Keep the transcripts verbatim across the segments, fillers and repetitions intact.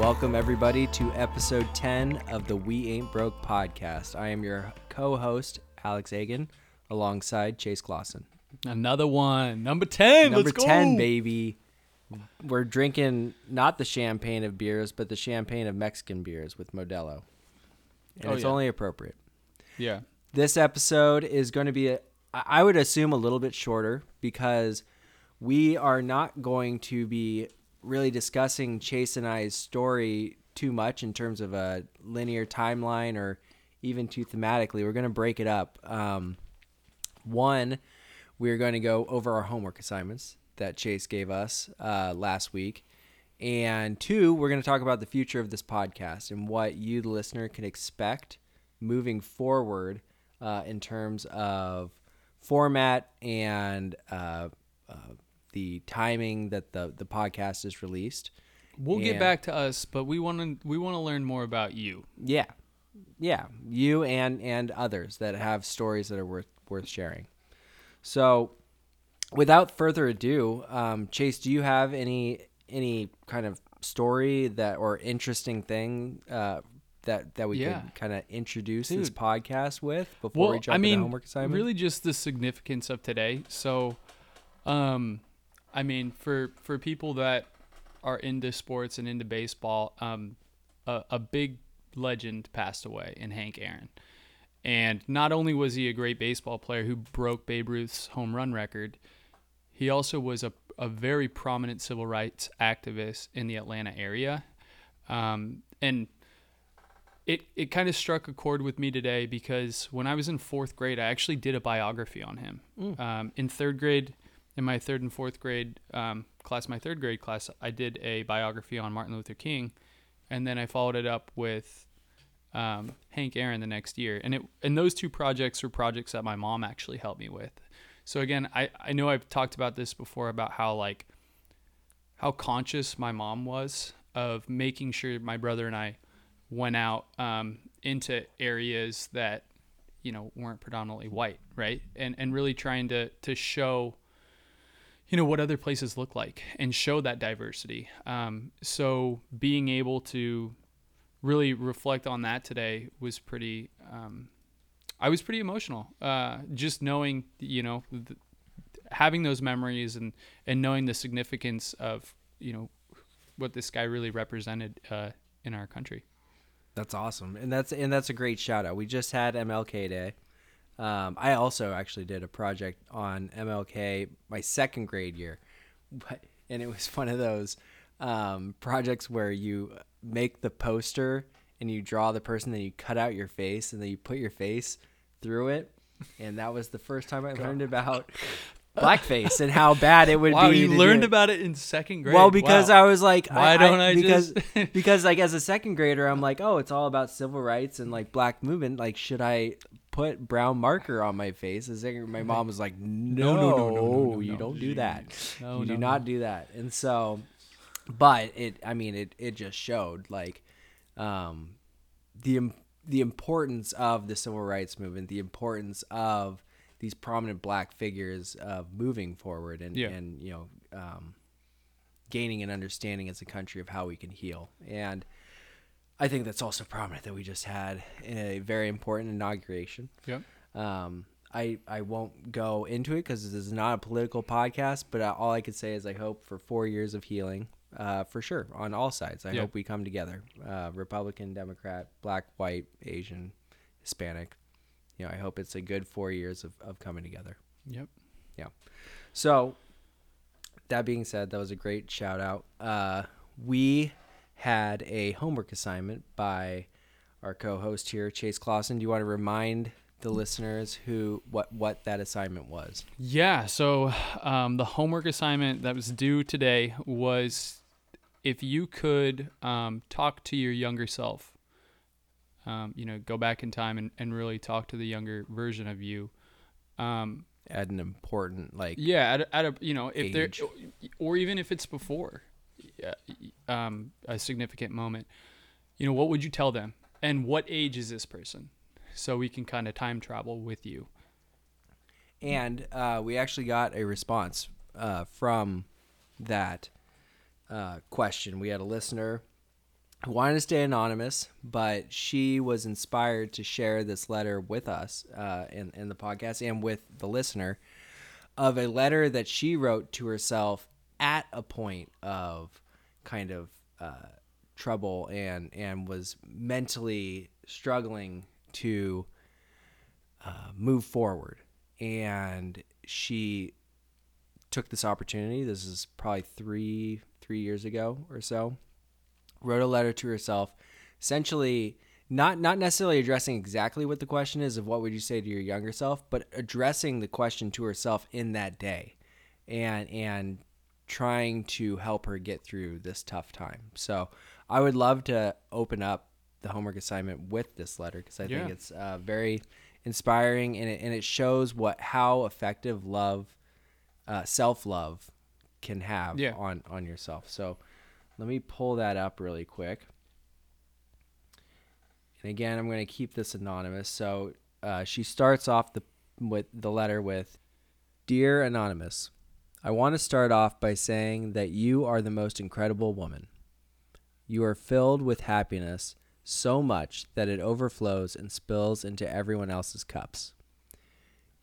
Welcome, everybody, to episode ten of the We Ain't Broke podcast. I am your co-host, Alex Agan, alongside Chase Clausen. Another one. Number ten. Number Let's ten, go. Baby. We're drinking not the champagne of beers, but the champagne of Mexican beers with Modelo. And oh, it's yeah. only appropriate. Yeah. This episode is going to be, a, I would assume, a little bit shorter because we are not going to be really discussing Chase and I's story too much in terms of a linear timeline or even too thematically. We're going to break it up. Um, one, we're going to go over our homework assignments that Chase gave us uh, last week. And two, we're going to talk about the future of this podcast and what you, the listener, can expect moving forward uh, in terms of format and uh, uh, the timing that the, the podcast is released. We'll and, get back to us, but we want to we want to learn more about you. Yeah. Yeah. You and, and others that have stories that are worth worth sharing. So without further ado, um, Chase, do you have any any kind of story that or interesting thing uh, that that we yeah. could kind of introduce Dude. this podcast with before well, we jump I mean, into homework assignment? Really just the significance of today. So um I mean, for, for people that are into sports and into baseball, um, a, a big legend passed away in Hank Aaron. And not only was he a great baseball player who broke Babe Ruth's home run record, he also was a, a very prominent civil rights activist in the Atlanta area. Um, and it, it kind of struck a chord with me today because when I was in fourth grade, I actually did a biography on him. Mm. Um, in third grade... In my third and fourth grade um, class, my third grade class, I did a biography on Martin Luther King, and then I followed it up with um, Hank Aaron the next year. And it and those two projects were projects that my mom actually helped me with. So again, I, I know I've talked about this before about how like how conscious my mom was of making sure my brother and I went out um, into areas that, you know, weren't predominantly white, right? And and really trying to to show, you know, what other places look like and show that diversity. Um, so being able to really reflect on that today was pretty, um, I was pretty emotional. Uh, just knowing, you know, th- having those memories and, and knowing the significance of, you know, what this guy really represented uh, in our country. That's awesome. And that's, and that's a great shout out. We just had M L K Day. Um, I also actually did a project on M L K my second grade year, but, and it was one of those um, projects where you make the poster and you draw the person, then you cut out your face, and then you put your face through it, and that was the first time I God. learned about blackface and how bad it would wow, be. Wow, you learned about it in second grade? Well, because wow. I was like, why I, don't I, I because, just because like as a second grader, I'm like, oh, it's all about civil rights and like black movement. Like, should I put brown marker on my face? And my mom was like, no, no, no, no, no, no you no. don't do that. No, you do no, not no. do that. And so, but it, I mean, it, it just showed like, um, the, the importance of the civil rights movement, the importance of these prominent black figures of uh, moving forward and, yeah. and, you know, um, gaining an understanding as a country of how we can heal. And I think that's also prominent that we just had a very important inauguration. Yep. Um, I I won't go into it because this is not a political podcast, but all I could say is I hope for four years of healing, uh, for sure, on all sides. I yep. hope we come together, uh, Republican, Democrat, black, white, Asian, Hispanic. You know, I hope it's a good four years of, of coming together. Yep. Yeah. So that being said, that was a great shout out. Uh, we... had a homework assignment by our co-host here, Chase Clausen. Do you want to remind the listeners who what, what that assignment was? Yeah, so um, the homework assignment that was due today was if you could um, talk to your younger self, um, you know, go back in time and, and really talk to the younger version of you. Um, at an important, like, yeah, at a, at a you know, if there, or even if it's before. Um, a significant moment, you know, what would you tell them and what age is this person? So we can kind of time travel with you. And uh, we actually got a response uh, from that uh, question. We had a listener wanted to stay anonymous, but she was inspired to share this letter with us uh, in, in the podcast and with the listener, of a letter that she wrote to herself at a point of kind of uh, trouble and, and was mentally struggling to uh, move forward. And she took this opportunity. This is probably three, three years ago or so. Wrote a letter to herself, essentially not, not necessarily addressing exactly what the question is of what would you say to your younger self, but addressing the question to herself in that day and, and trying to help her get through this tough time. So I would love to open up the homework assignment with this letter, because I yeah. think it's uh, very inspiring, and it, and it shows what, how effective love, uh, self-love can have yeah. on, on yourself. So let me pull that up really quick. And again, I'm going to keep this anonymous. So uh, she starts off the with the letter with, "Dear Anonymous, I want to start off by saying that you are the most incredible woman. You are filled with happiness so much that it overflows and spills into everyone else's cups.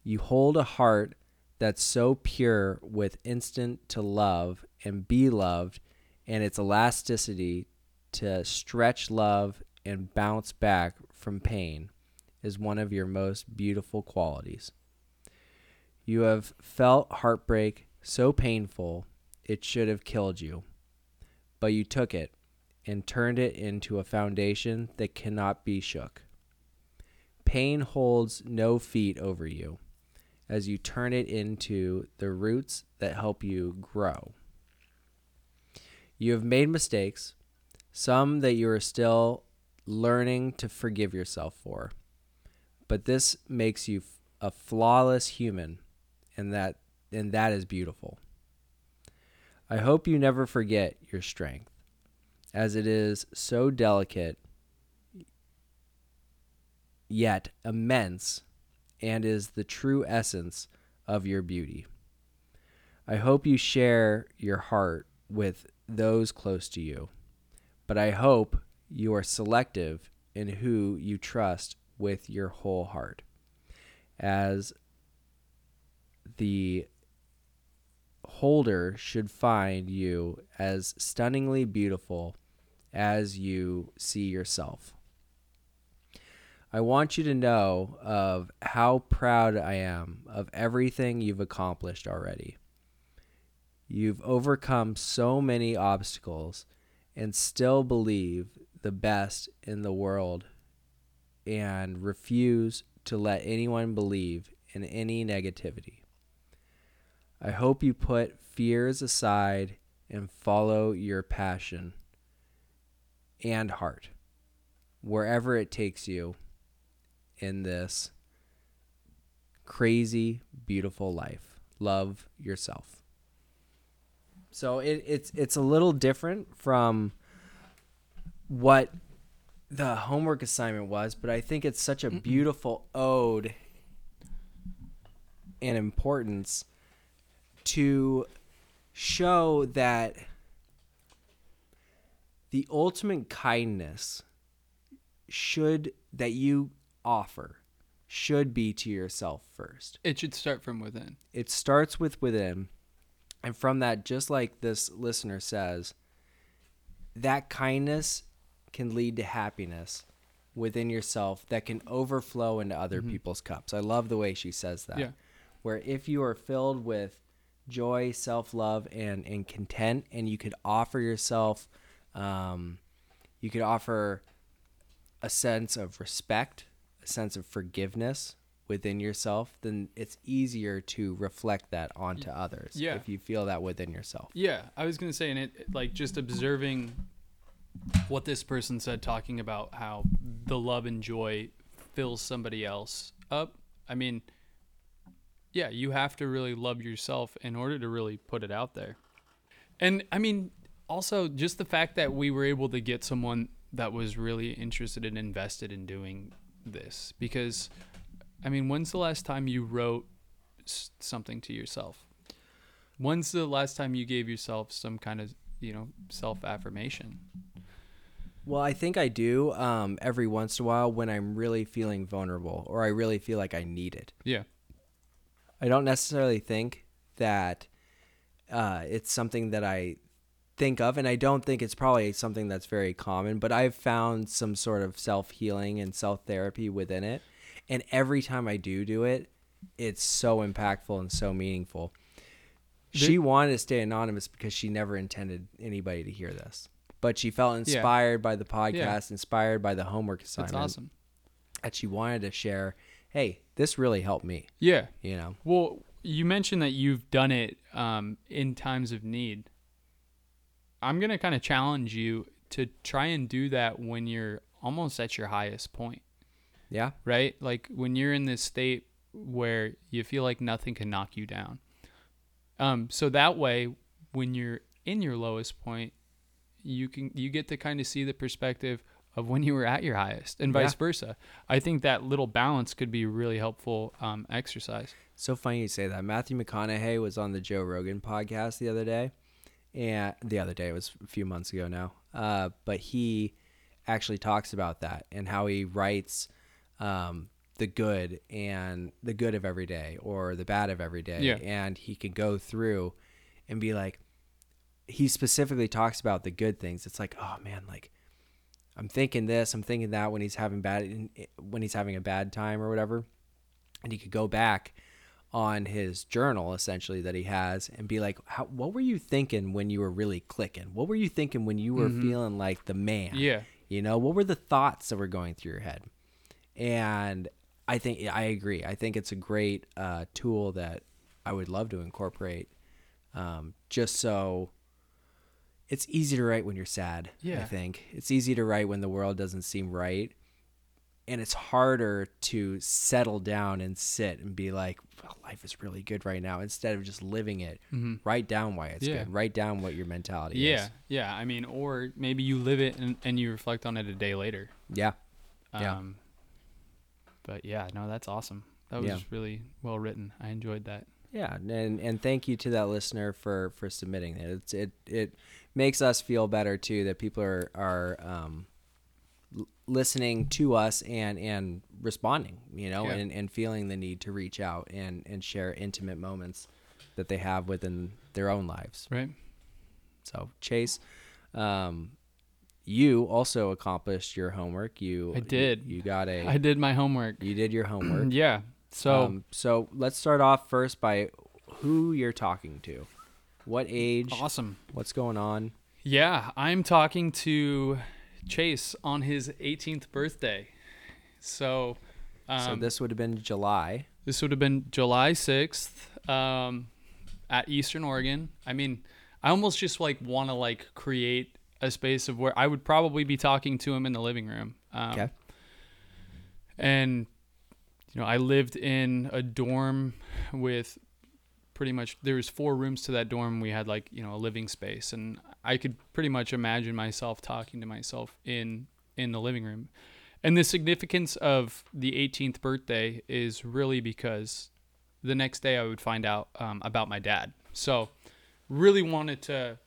You hold a heart that's so pure with instinct to love and be loved, and its elasticity to stretch love and bounce back from pain is one of your most beautiful qualities. You have felt heartbreak so painful it should have killed you, but you took it and turned it into a foundation that cannot be shook. Pain holds no feet over you as you turn it into the roots that help you grow. You have made mistakes, some that you are still learning to forgive yourself for. But this makes you a flawless human, and that and that is beautiful. I hope you never forget your strength, as it is so delicate, yet immense, and is the true essence of your beauty. I hope you share your heart with those close to you, but I hope you are selective in who you trust with your whole heart, as the holder should find you as stunningly beautiful as you see yourself. I want you to know of how proud I am of everything you've accomplished already. You've overcome so many obstacles and still believe the best in the world and refuse to let anyone believe in any negativity. I hope you put fears aside and follow your passion and heart wherever it takes you in this crazy, beautiful life. Love yourself." So it, it's it's a little different from what the homework assignment was, but I think it's such a beautiful ode and importance to show that the ultimate kindness should that you offer should be to yourself first. It should start from within. It starts with within. And from that, just like this listener says, that kindness can lead to happiness within yourself that can overflow into other mm-hmm. people's cups. I love the way she says that. Yeah. Where if you are filled with joy, self-love, and, and content, and you could offer yourself, um, you could offer a sense of respect, a sense of forgiveness within yourself, then it's easier to reflect that onto others. Yeah. If you feel that within yourself. Yeah. I was going to say, and it, like, just observing what this person said, talking about how the love and joy fills somebody else up. I mean, yeah, you have to really love yourself in order to really put it out there. And I mean, also just the fact that we were able to get someone that was really interested and invested in doing this, because I mean, when's the last time you wrote something to yourself? When's the last time you gave yourself some kind of, you know, self-affirmation? Well, I think I do um, every once in a while when I'm really feeling vulnerable or I really feel like I need it. Yeah. I don't necessarily think that uh, it's something that I think of, and I don't think it's probably something that's very common, but I've found some sort of self-healing and self-therapy within it. And every time I do do it, it's so impactful and so meaningful. There- she wanted to stay anonymous because she never intended anybody to hear this. But she felt inspired yeah. by the podcast, yeah. inspired by the homework assignment. That's awesome. And she wanted to share, hey, this really helped me. Yeah. You know? Well, you mentioned that you've done it um, in times of need. I'm going to kind of challenge you to try and do that when you're almost at your highest point. Yeah. Right? Like when you're in this state where you feel like nothing can knock you down. Um, so that way, when you're in your lowest point, you can you get to kind of see the perspective of when you were at your highest and vice yeah. versa. I think that little balance could be a really helpful um, exercise. So funny you say that. Matthew McConaughey was on the Joe Rogan podcast the other day. And the other day, it was a few months ago now. Uh, but he actually talks about that and how he writes um, the good and the good of every day or the bad of every day. Yeah. And he can go through and be like, he specifically talks about the good things. It's like, oh man, like I'm thinking this, I'm thinking that when he's having bad, when he's having a bad time or whatever. And he could go back on his journal essentially that he has and be like, how, what were you thinking when you were really clicking? What were you thinking when you were mm-hmm. feeling like the man? Yeah. You know, what were the thoughts that were going through your head? And I think, I agree. I think it's a great uh, tool that I would love to incorporate um, just so it's easy to write when you're sad, yeah. I think. It's easy to write when the world doesn't seem right. And it's harder to settle down and sit and be like, well, life is really good right now. Instead of just living it, mm-hmm. write down why it's yeah. good. Write down what your mentality yeah. is. Yeah, yeah. I mean, or maybe you live it and, and you reflect on it a day later. Yeah, um, yeah. But yeah, no, that's awesome. That was yeah. really well written. I enjoyed that. Yeah, and and thank you to that listener for, for submitting it. It's, it it makes us feel better too that people are are um, l- listening to us and, and responding, you know, yeah. and, and feeling the need to reach out and, and share intimate moments that they have within their own lives. Right. So Chase, um, you also accomplished your homework. You I did. You, you got a. I did my homework. You did your homework. Yeah. So um, so let's start off first by who you're talking to. What age? Awesome. What's going on? Yeah, I'm talking to Chase on his eighteenth birthday. So um, so this would have been July. This would have been July sixth um, at Eastern Oregon. I mean, I almost just like want to like create a space of where I would probably be talking to him in the living room. Um, okay. And you know, I lived in a dorm with pretty much, there was four rooms to that dorm. We had like, you know, a living space, and I could pretty much imagine myself talking to myself in, in the living room. And the significance of the eighteenth birthday is really because the next day I would find out um, about my dad. So really wanted to,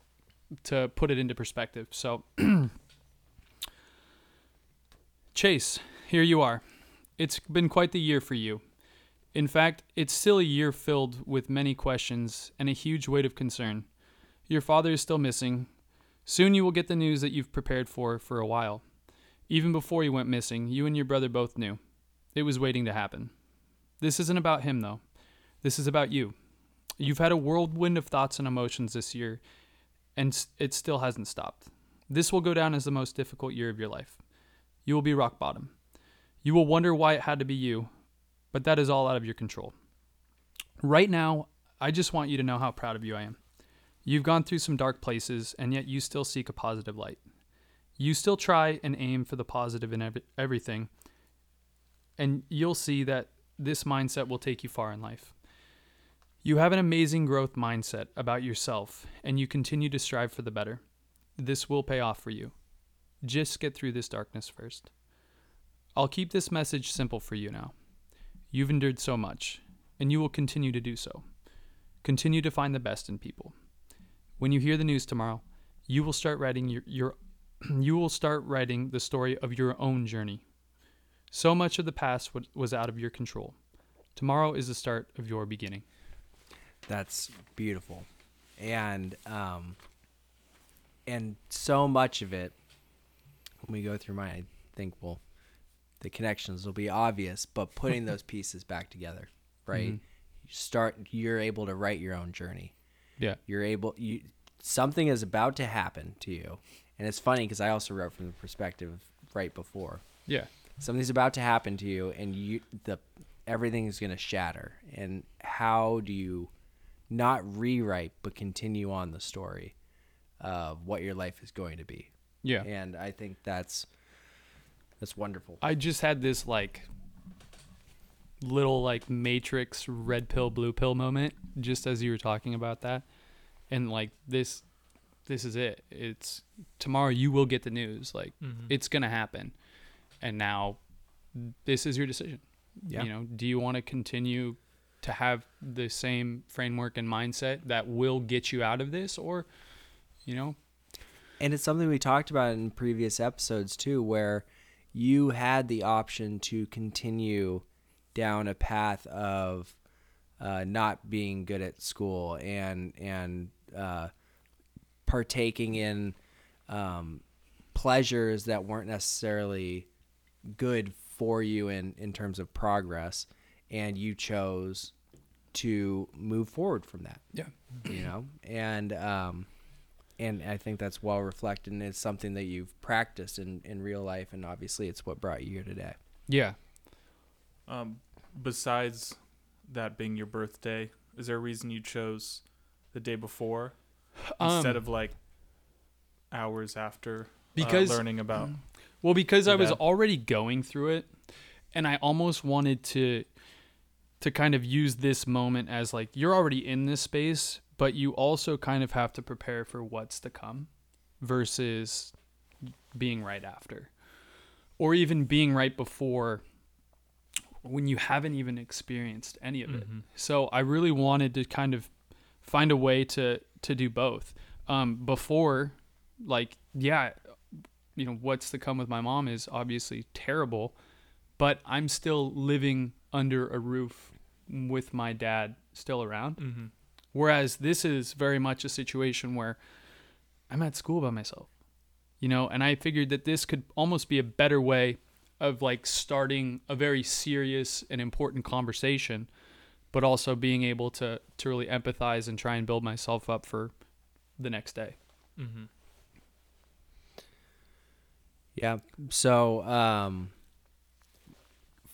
to put it into perspective. So Chase, here you are. It's been quite the year for you. In fact, it's still a year filled with many questions and a huge weight of concern. Your father is still missing. Soon you will get the news that you've prepared for for a while. Even before he went missing, you and your brother both knew. It was waiting to happen. This isn't about him, though. This is about you. You've had a whirlwind of thoughts and emotions this year, and it still hasn't stopped. This will go down as the most difficult year of your life. You will be rock bottom. You will wonder why it had to be you, but that is all out of your control. Right now, I just want you to know how proud of you I am. You've gone through some dark places, and yet you still seek a positive light. You still try and aim for the positive in every- everything, and you'll see that this mindset will take you far in life. You have an amazing growth mindset about yourself, and you continue to strive for the better. This will pay off for you. Just get through this darkness first. I'll keep this message simple for you now. You've endured so much, and you will continue to do so. Continue to find the best in people. When you hear the news tomorrow, you will start writing your, your you will start writing the story of your own journey. So much of the past was out of your control. Tomorrow is the start of your beginning. That's beautiful. And um, and so much of it, when we go through mine, I think we'll, the connections will be obvious, but putting those pieces back together, right? Mm-hmm. You start, you're able to write your own journey. Yeah. You're able, you something is about to happen to you. And it's funny because I also wrote from the perspective right before. Yeah. Something's about to happen to you, and you the everything is going to shatter. And how do you not rewrite but continue on the story of what your life is going to be? Yeah. And I think that's that's wonderful. I just had this like little like Matrix red pill blue pill moment just as you were talking about that, and like this this is it. It's tomorrow you will get the news. Like mm-hmm. It's going to happen. And now this is your decision. Yeah. You know, do you want to continue to have the same framework and mindset that will get you out of this, or, you know? And it's something we talked about in previous episodes too, where you had the option to continue down a path of uh, not being good at school and, and uh, partaking in um, pleasures that weren't necessarily good for you in, in terms of progress, and you chose to move forward from that. Yeah. You know, and, um, and I think that's well reflected, and it's something that you've practiced in, in real life. And obviously it's what brought you here today. Yeah. Um, besides that being your birthday, is there a reason you chose the day before instead um, of like hours after because, uh, learning about, um, Well, because I was already going through it, and I almost wanted to to kind of use this moment as like, you're already in this space, but you also kind of have to prepare for what's to come versus being right after, or even being right before when you haven't even experienced any of it. Mm-hmm. So I really wanted to kind of find a way to, to do both. Um, before, like, yeah... you know, what's to come with my mom is obviously terrible, but I'm still living under a roof with my dad still around. Mm-hmm. Whereas this is very much a situation where I'm at school by myself, you know, and I figured that this could almost be a better way of like starting a very serious and important conversation, but also being able to, to really empathize and try and build myself up for the next day. Mm-hmm. Yeah. So, um,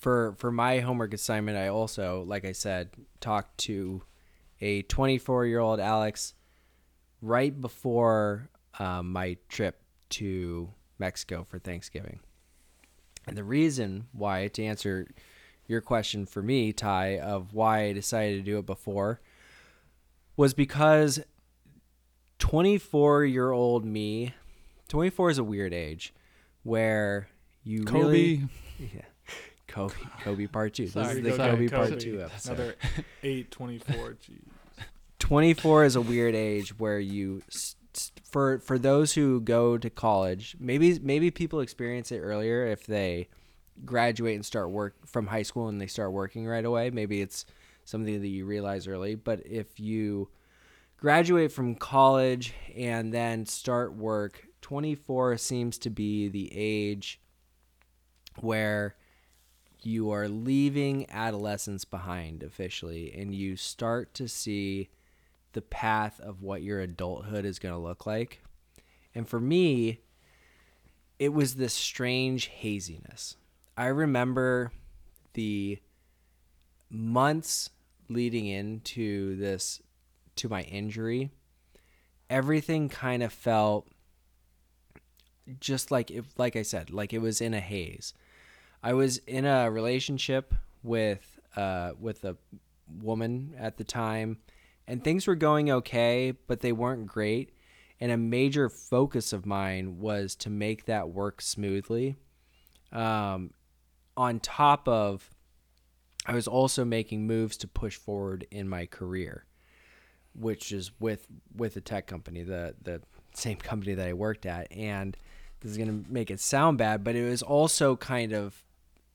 for, for my homework assignment, I also, like I said, talked to a twenty-four year old Alex right before, um, my trip to Mexico for Thanksgiving. And the reason why, to answer your question for me, Ty, of why I decided to do it before, was because twenty-four year old me, twenty-four is a weird age. Where you Kobe. really, yeah, Kobe, Kobe part two. Sorry, this is the Kobe, Kobe part Kobe. two episode. Another eight twenty-four. Geez. twenty-four is a weird age where you, for for those who go to college, maybe maybe people experience it earlier if they graduate and start work from high school and they start working right away. Maybe it's something that you realize early. But if you graduate from college and then start work. twenty-four seems to be the age where you are leaving adolescence behind officially, and you start to see the path of what your adulthood is going to look like. And for me, it was this strange haziness. I remember the months leading into this, to my injury, everything kind of felt just like it, like I said, like it was in a haze. I was in a relationship with uh with a woman at the time, and things were going okay, but they weren't great. And a major focus of mine was to make that work smoothly. Um, on top of, I was also making moves to push forward in my career, which is with with a tech company, the the same company that I worked at, and this is going to make it sound bad, but it was also kind of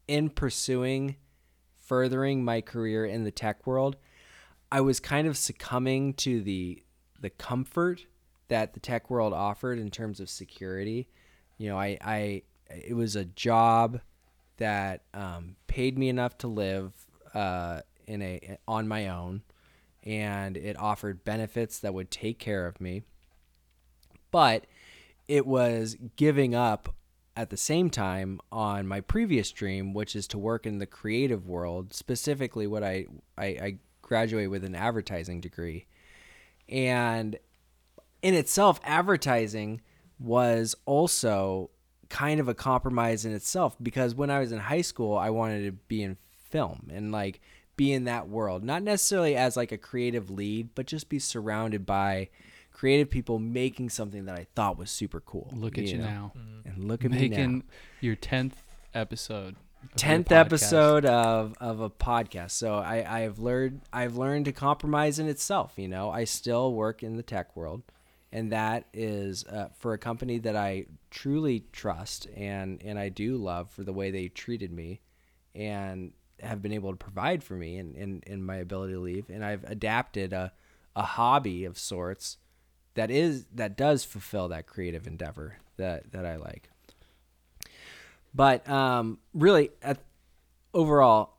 in pursuing, furthering my career in the tech world, I was kind of succumbing to the the comfort that the tech world offered in terms of security. You know, I, I it was a job that um, paid me enough to live uh, in a on my own, and it offered benefits that would take care of me. But it was giving up at the same time on my previous dream, which is to work in the creative world, specifically what I, I, I graduate with an advertising degree. And in itself, advertising was also kind of a compromise in itself, because when I was in high school, I wanted to be in film and like be in that world, not necessarily as like a creative lead, but just be surrounded by creative people making something that I thought was super cool. Look at you, you know? now. Mm-hmm. And look at Making me now. Making your tenth episode. tenth episode of, of a podcast. So I, I've learned I've learned to compromise in itself. You know, I still work in the tech world, and that is uh, for a company that I truly trust and, and I do love for the way they treated me and have been able to provide for me and, and, and my ability to leave. And I've adapted a, a hobby of sorts that is that does fulfill that creative endeavor that, that I like. But um, really, at, overall,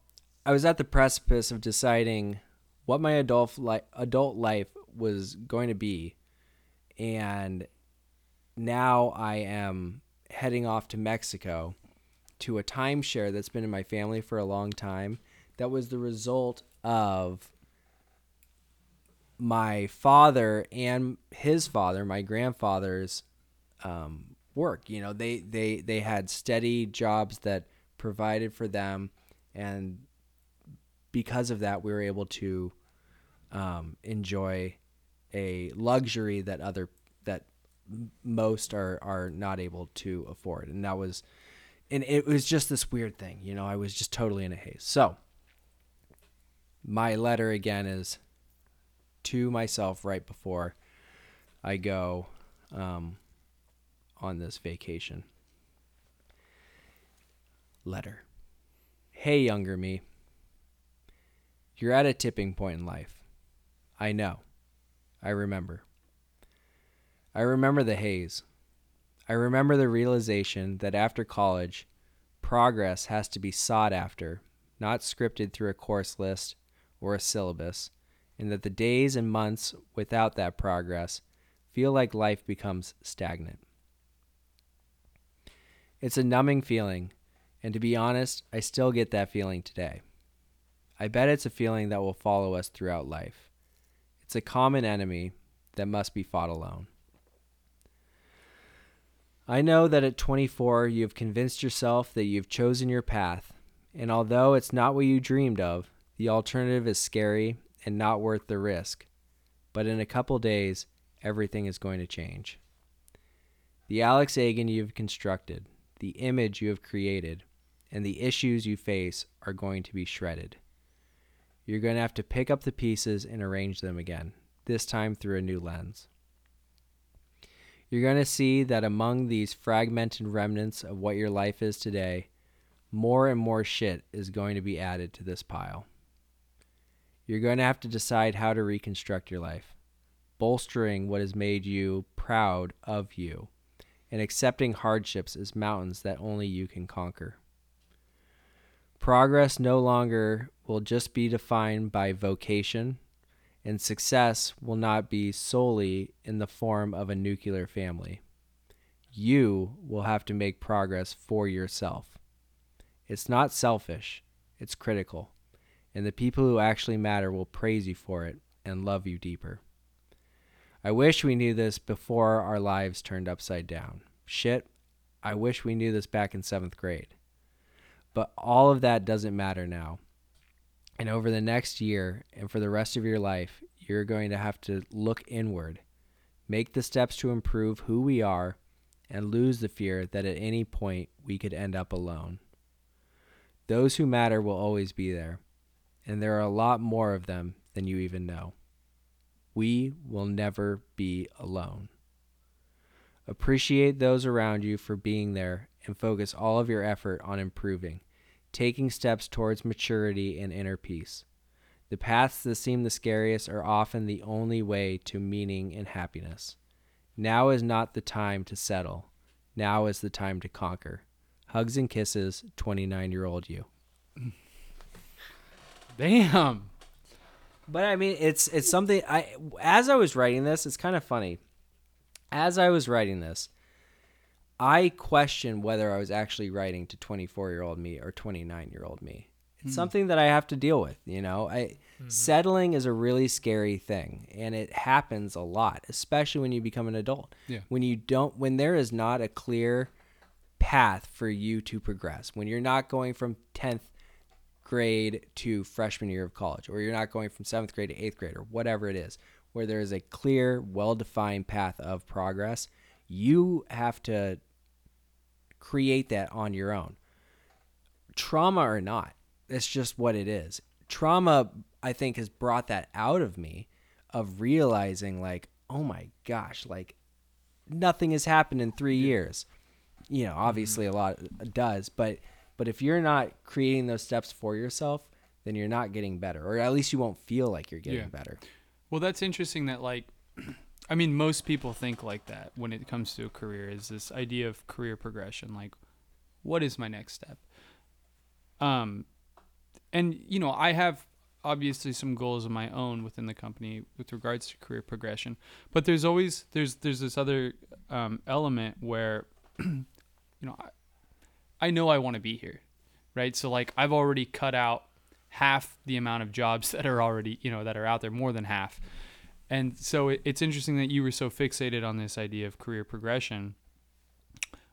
I was at the precipice of deciding what my adult li- adult life was going to be, and now I am heading off to Mexico to a timeshare that's been in my family for a long time. That was the result of my father and his father, my grandfather's um work. You know, they, they, they had steady jobs that provided for them. And because of that, we were able to um, enjoy a luxury that other, that most are, are not able to afford. And that was, and it was just this weird thing, you know, I was just totally in a haze. So my letter again is to myself right before I go, um, on this vacation. Letter. Hey, younger me. You're at a tipping point in life. I know. I remember. I remember the haze. I remember the realization that after college, progress has to be sought after, not scripted through a course list or a syllabus, and that the days and months without that progress feel like life becomes stagnant. It's a numbing feeling, and to be honest, I still get that feeling today. I bet it's a feeling that will follow us throughout life. It's a common enemy that must be fought alone. I know that at twenty-four, you've convinced yourself that you've chosen your path, and although it's not what you dreamed of, the alternative is scary and not worth the risk. But in a couple days, everything is going to change. The Alex Agan you've constructed, the image you have created, and the issues you face are going to be shredded. You're going to have to pick up the pieces and arrange them again, this time through a new lens. You're going to see that among these fragmented remnants of what your life is today, more and more shit is going to be added to this pile. You're going to have to decide how to reconstruct your life, bolstering what has made you proud of you, and accepting hardships as mountains that only you can conquer. Progress no longer will just be defined by vocation, and success will not be solely in the form of a nuclear family. You will have to make progress for yourself. It's not selfish, it's critical, and the people who actually matter will praise you for it and love you deeper. I wish we knew this before our lives turned upside down. Shit, I wish we knew this back in seventh grade. But all of that doesn't matter now. And over the next year and for the rest of your life, you're going to have to look inward, make the steps to improve who we are, and lose the fear that at any point we could end up alone. Those who matter will always be there, and there are a lot more of them than you even know. We will never be alone. Appreciate those around you for being there and focus all of your effort on improving, taking steps towards maturity and inner peace. The paths that seem the scariest are often the only way to meaning and happiness. Now is not the time to settle. Now is the time to conquer. Hugs and kisses, twenty-nine-year-old you. Damn. But I mean, it's it's something I as I was writing this, it's kind of funny. As I was writing this, I questioned whether I was actually writing to twenty-four-year-old me or twenty-nine-year-old me. It's mm-hmm. something that I have to deal with, you know. I mm-hmm. settling is a really scary thing, and it happens a lot, especially when you become an adult. Yeah. When you don't when there is not a clear path for you to progress, when you're not going from tenth grade to freshman year of college, or you're not going from seventh grade to eighth grade, or whatever it is, where there is a clear, well-defined path of progress, you have to create that on your own. Trauma or not, that's just what it is. Trauma, I think, has brought that out of me, of realizing, like, oh my gosh, like, nothing has happened in three years. You know, obviously a lot does, but but if you're not creating those steps for yourself, then you're not getting better, or at least you won't feel like you're getting yeah. better. Well, that's interesting that, like, I mean, most people think like that when it comes to a career, is this idea of career progression. Like, what is my next step? Um, and, you know, I have obviously some goals of my own within the company with regards to career progression, but there's always, there's, there's this other um, element where, you know, I, I know I want to be here, right? So, like, I've already cut out half the amount of jobs that are already, you know, that are out there, more than half. And so it, it's interesting that you were so fixated on this idea of career progression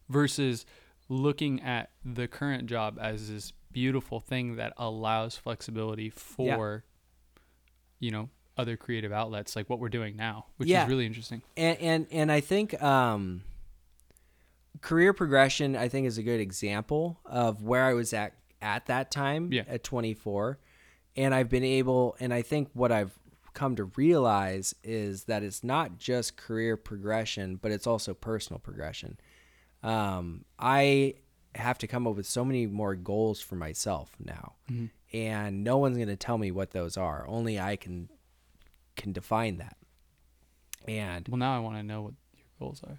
versus looking at the current job as this beautiful thing that allows flexibility for, yeah. you know, other creative outlets, like what we're doing now, which yeah. is really interesting. And, and, and I think, um, career progression, I think, is a good example of where I was at at that time yeah. at twenty-four, and I've been able, and I think what I've come to realize is that it's not just career progression, but it's also personal progression. Um, I have to come up with so many more goals for myself now, mm-hmm. and no one's going to tell me what those are. Only I can, can define that. And well, now I want to know what your goals are.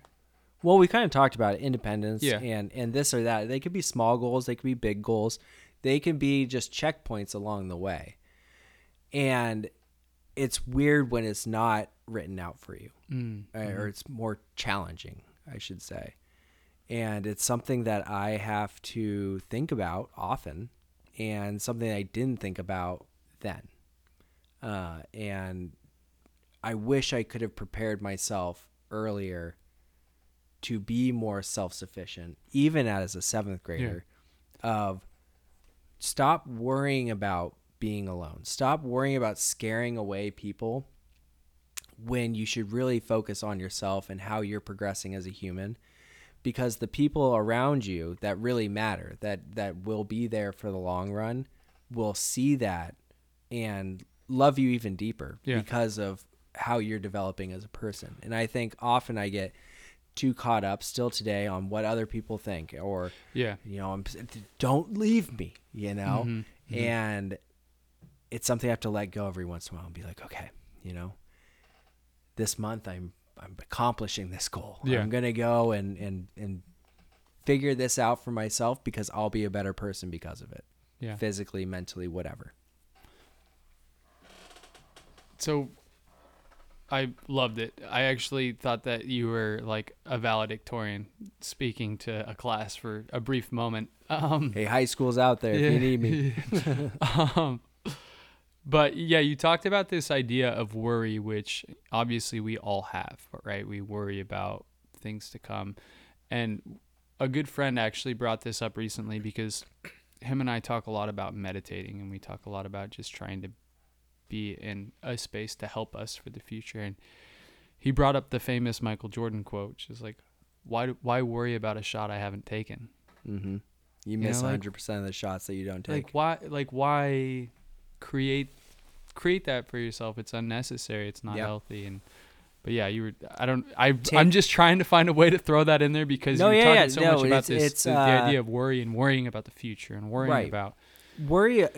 Well, we kind of talked about it, independence yeah. and, and this or that. They could be small goals. They could be big goals. They can be just checkpoints along the way. And it's weird when it's not written out for you, mm. or it's more challenging, I should say. And it's something that I have to think about often, and something I didn't think about then. Uh, and I wish I could have prepared myself earlier to be more self-sufficient, even as a seventh grader, yeah. of stop worrying about being alone. Stop worrying about scaring away people when you should really focus on yourself and how you're progressing as a human, because the people around you that really matter, that, that will be there for the long run, will see that and love you even deeper yeah. because of how you're developing as a person. And I think often I get too caught up still today on what other people think, or yeah you know I'm, don't leave me, you know mm-hmm, mm-hmm. and it's something I have to let go every once in a while and be like, okay, you know this month I'm I'm accomplishing this goal, yeah. I'm gonna go and and and figure this out for myself, because I'll be a better person because of it, yeah physically, mentally, whatever. So I loved it. I actually thought that you were like a valedictorian speaking to a class for a brief moment. Um, hey, high school's out there yeah, if you need me. Yeah. um, but yeah, you talked about this idea of worry, which obviously we all have, right? We worry about things to come. And a good friend actually brought this up recently, because him and I talk a lot about meditating, and we talk a lot about just trying to be in a space to help us for the future. And he brought up the famous Michael Jordan quote, which is like, why do, why worry about a shot I haven't taken? Mm-hmm. You miss one hundred percent of the shots that you don't take. Like why like why create create that for yourself? It's unnecessary. It's not yep. healthy. And But yeah, you were. I don't. I. Take, I'm just trying to find a way to throw that in there because no, you're yeah, talking yeah, so no, much about it's, this. It's, the, uh, the idea of worry and worrying about the future and worrying right. about worry. Uh,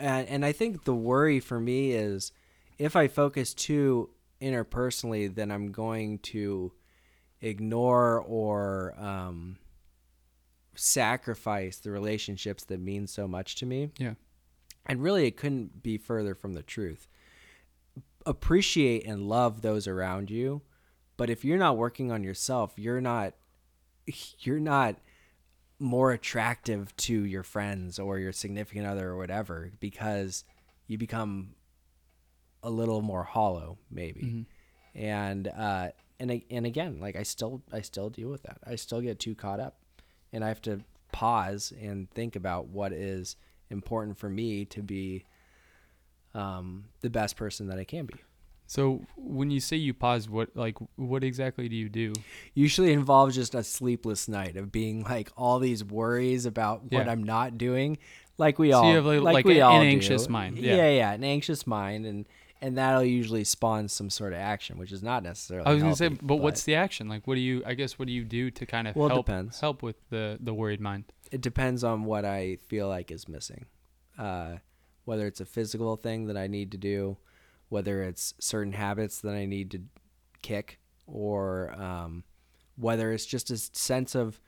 and I think the worry for me is if I focus too interpersonally, then I'm going to ignore or um, sacrifice the relationships that mean so much to me. Yeah. And really, it couldn't be further from the truth. Appreciate and love those around you, but if you're not working on yourself, you're not you're not more attractive to your friends or your significant other or whatever, because you become a little more hollow maybe. Mm-hmm. And uh and and again, like I still I still deal with that. I still get too caught up, and I have to pause and think about what is important for me to be um, the best person that I can be. So when you say you pause, what, like, what exactly do you do? Usually involves just a sleepless night of being like all these worries about yeah. what I'm not doing. Like we so all, you have like, like, like we an, all an anxious do. mind. Yeah. yeah. Yeah. An anxious mind. And, and that'll usually spawn some sort of action, which is not necessarily I was going to say, but, but what's the action? Like, what do you, I guess, what do you do to kind of well, help, help with the, the worried mind? It depends on what I feel like is missing. Uh, Whether it's a physical thing that I need to do, whether it's certain habits that I need to kick, or um, whether it's just a sense of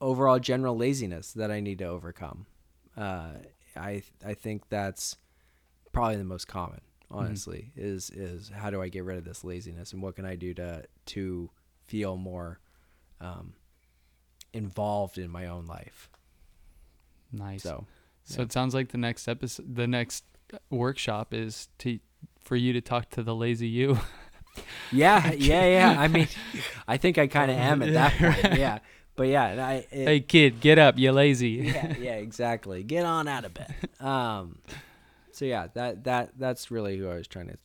overall general laziness that I need to overcome. Uh, I I think that's probably the most common, honestly, mm-hmm. is is how do I get rid of this laziness, and what can I do to to feel more um, involved in my own life? Nice. So. So yeah. It sounds like the next episode, the next workshop is to for you to talk to the lazy you. yeah, yeah, yeah. I mean, I think I kind of am at that point. Yeah, but yeah. I, it, hey, kid, get up! You lazy. yeah, yeah, exactly. Get on out of bed. Um, so yeah, that that that's really who I was trying to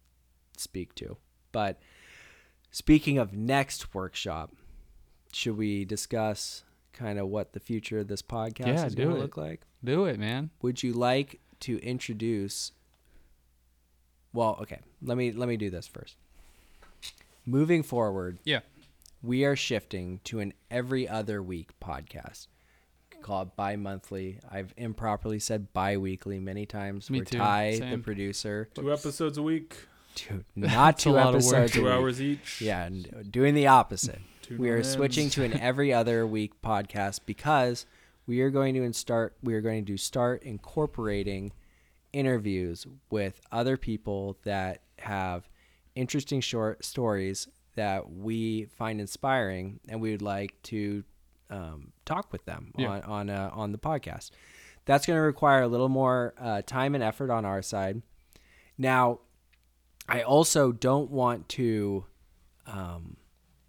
speak to. But speaking of next workshop, should we discuss kind of what the future of this podcast yeah, is going to look like? Do it, man. Would you like to introduce? Well, okay. Let me let me do this first. Moving forward, yeah, we are shifting to an every other week podcast. Call it bi-monthly. I've improperly said bi-weekly many times. Me We're too. Ty, Same. The producer. Two episodes a week. Two, not two episodes. Two hours each. Yeah, doing the opposite. Two we minutes. Are switching to an every other week podcast because. We are going to start. We are going to start incorporating interviews with other people that have interesting short stories that we find inspiring, and we would like to um, talk with them yeah. on on, uh, on the podcast. That's going to require a little more uh, time and effort on our side. Now, I also don't want to. Um,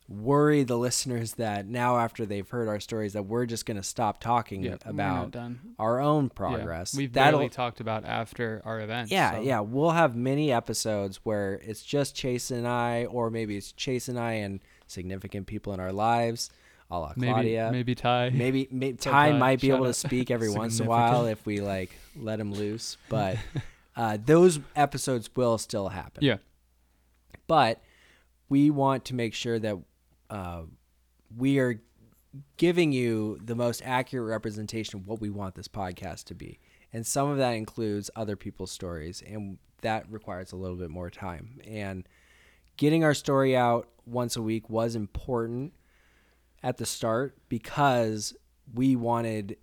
worry the listeners that now after they've heard our stories that we're just going to stop talking yep, about our own progress. Yeah, we've That'll, barely talked about after our events. Yeah, so. yeah. We'll have many episodes where it's just Chase and I, or maybe it's Chase and I and significant people in our lives, a la maybe, Claudia. Maybe Ty. Maybe, maybe Ty, Ty might be able up. to speak every once in a while if we like let him loose. But uh, those episodes will still happen. Yeah. But we want to make sure that Uh, we are giving you the most accurate representation of what we want this podcast to be. And some of that includes other people's stories, and that requires a little bit more time. And getting our story out once a week was important at the start because we wanted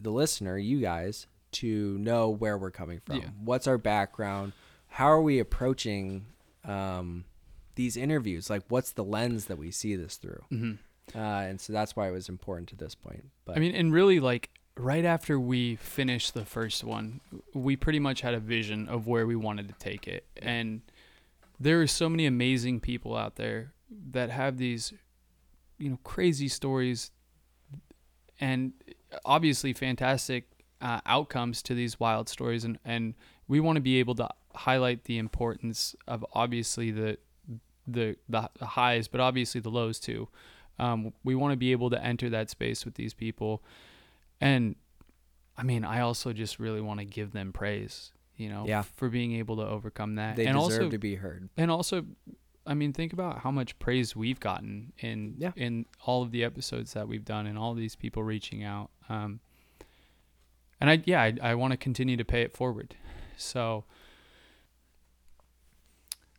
the listener, you guys, to know where we're coming from. Yeah. What's our background? How are we approaching um these interviews, like what's the lens that we see this through? Mm-hmm. Uh, and so that's why it was important to this point. But I mean, and really like right after we finished the first one, we pretty much had a vision of where we wanted to take it. And there are so many amazing people out there that have these, you know, crazy stories and obviously fantastic uh, outcomes to these wild stories. And, and we want to be able to highlight the importance of obviously the, the the highs, but obviously the lows too. Um, we want to be able to enter that space with these people. And I mean, I also just really want to give them praise, you know, yeah. for being able to overcome that. They and deserve also, to be heard. And also I mean, think about how much praise we've gotten in yeah. in all of the episodes that we've done and all these people reaching out. Um, and I, yeah, I, I want to continue to pay it forward. So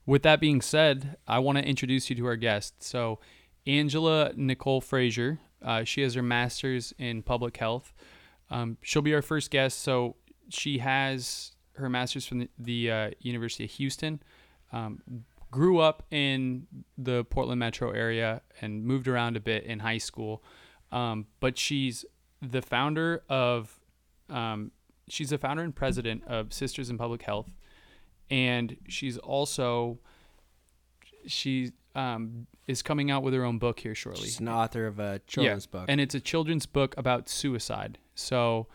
with that being said, I want to introduce you to our guest. So Angela Nicole Frazier, uh, she has her master's in public health. Um, she'll be our first guest. So she has her master's from the, the uh, University of Houston. Um, grew up in the Portland metro area and moved around a bit in high school. Um, but she's the founder of, um, she's the founder and president of Sisters in Public Health. And she's also, she um, is coming out with her own book here shortly. She's an author of a children's yeah, book. And it's a children's book about suicide. So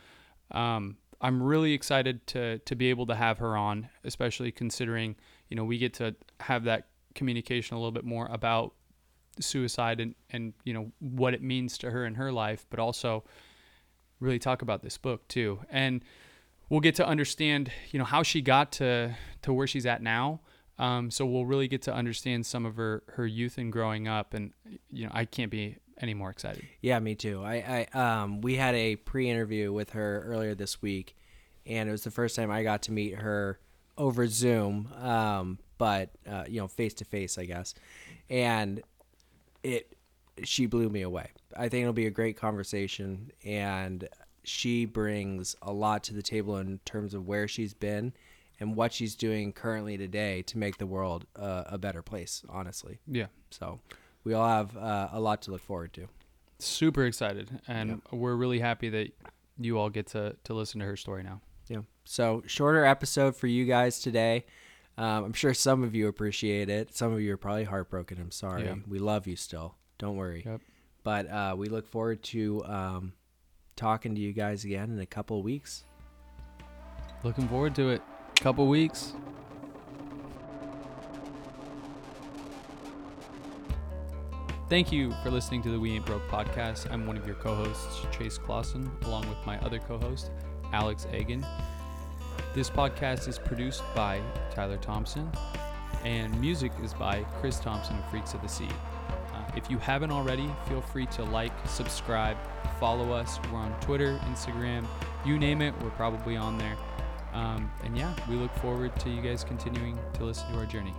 um, I'm really excited to to be able to have her on, especially considering, you know, we get to have that communication a little bit more about suicide and, and, you know, what it means to her in her life, but also really talk about this book too. And we'll get to understand, you know, how she got to, to where she's at now. Um, so we'll really get to understand some of her, her youth and growing up. And, you know, I can't be any more excited. Yeah, me too. I, I um, we had a pre-interview with her earlier this week, and it was the first time I got to meet her over Zoom, um, but, uh, you know, face to face, I guess. And it, she blew me away. I think it'll be a great conversation, and she brings a lot to the table in terms of where she's been and what she's doing currently today to make the world uh, a better place, honestly. Yeah. So we all have uh, a lot to look forward to. Super excited. And yeah. we're really happy that you all get to, to listen to her story now. Yeah. So shorter episode for you guys today. Um, I'm sure some of you appreciate it. Some of you are probably heartbroken. I'm sorry. Yeah. We love you still. Don't worry. Yep. But uh, we look forward to um, talking to you guys again in a couple of weeks. Looking forward to it. Couple weeks. Thank you for listening to the We Ain't Broke podcast. I'm one of your co-hosts, Chase Clausen, along with my other co-host, Alex Agan. This podcast is produced by Tyler Thompson, and music is by Chris Thompson of Freaks of the Sea. Uh, if you haven't already, feel free to like, subscribe, follow us. We're on Twitter, Instagram, you name it, we're probably on there. Um, and yeah, we look forward to you guys continuing to listen to our journey.